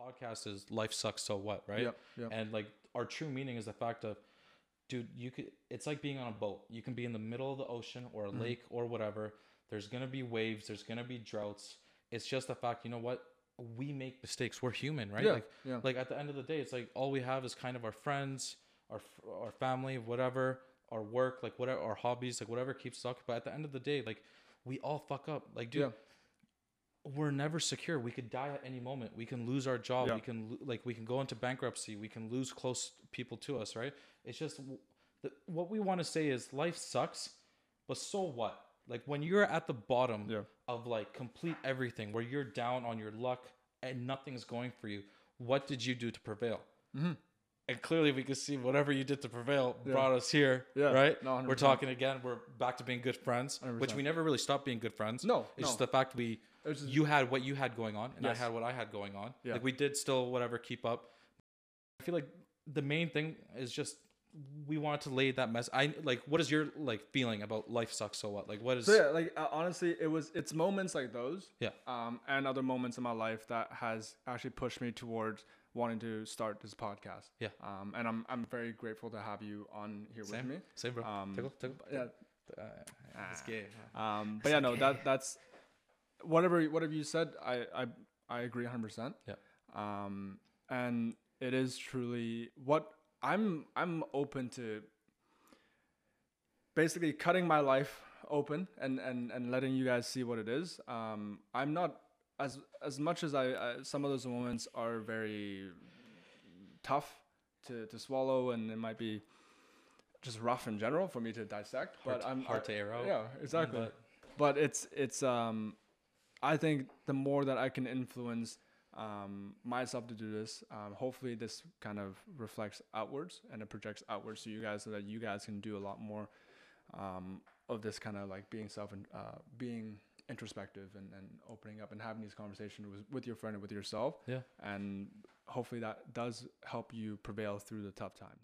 podcast is life sucks, so what, right? Yep, yep. And like our true meaning is the fact of, dude, you could, it's like being on a boat. You can be in the middle of the ocean or a lake or whatever. There's going to be waves. There's going to be droughts. It's just the fact, you know what? We make mistakes. We're human, right? Yeah, like, yeah. Like at the end of the day, it's like all we have is kind of our friends, our family, whatever, our work, like whatever, our hobbies, like whatever keeps us occupied. But at the end of the day, like we all fuck up. Like, dude, we're never secure. We could die at any moment. We can lose our job. Yeah. We can we can go into bankruptcy. We can lose close people to us, right? It's just what we want to say is life sucks, but so what? Like when you're at the bottom of like complete everything, where you're down on your luck and nothing's going for you, what did you do to prevail? Mm-hmm. And clearly we could see whatever you did to prevail brought us here, right? No, we're talking again. We're back to being good friends, 100%. Which we never really stopped being good friends. No, it's just the fact you had what you had going on and I had what I had going on. Yeah. Like we did still whatever keep up. I feel like the main thing is just we wanted to lay that mess. I like, what is your like feeling about life sucks so what? Like what is? So yeah, like honestly, it's moments like those. Yeah. And other moments in my life that has actually pushed me towards wanting to start this podcast. Yeah. And I'm very grateful to have you on here with me. Same, bro. Tickle. Yeah. It's gay. But yeah, no, that's whatever you said. I agree 100%. Yeah. And it is truly what I'm open to. Basically, cutting my life open and letting you guys see what it is. I'm not. As much as I some of those moments are very tough to swallow, and it might be just rough in general for me to dissect. But I'm hard to air out. Yeah, exactly. But it's I think the more that I can influence myself to do this, hopefully this kind of reflects outwards and it projects outwards to you guys, so that you guys can do a lot more of this kind of like being self and being introspective and opening up and having these conversations with your friend and with yourself. Yeah. And hopefully that does help you prevail through the tough times.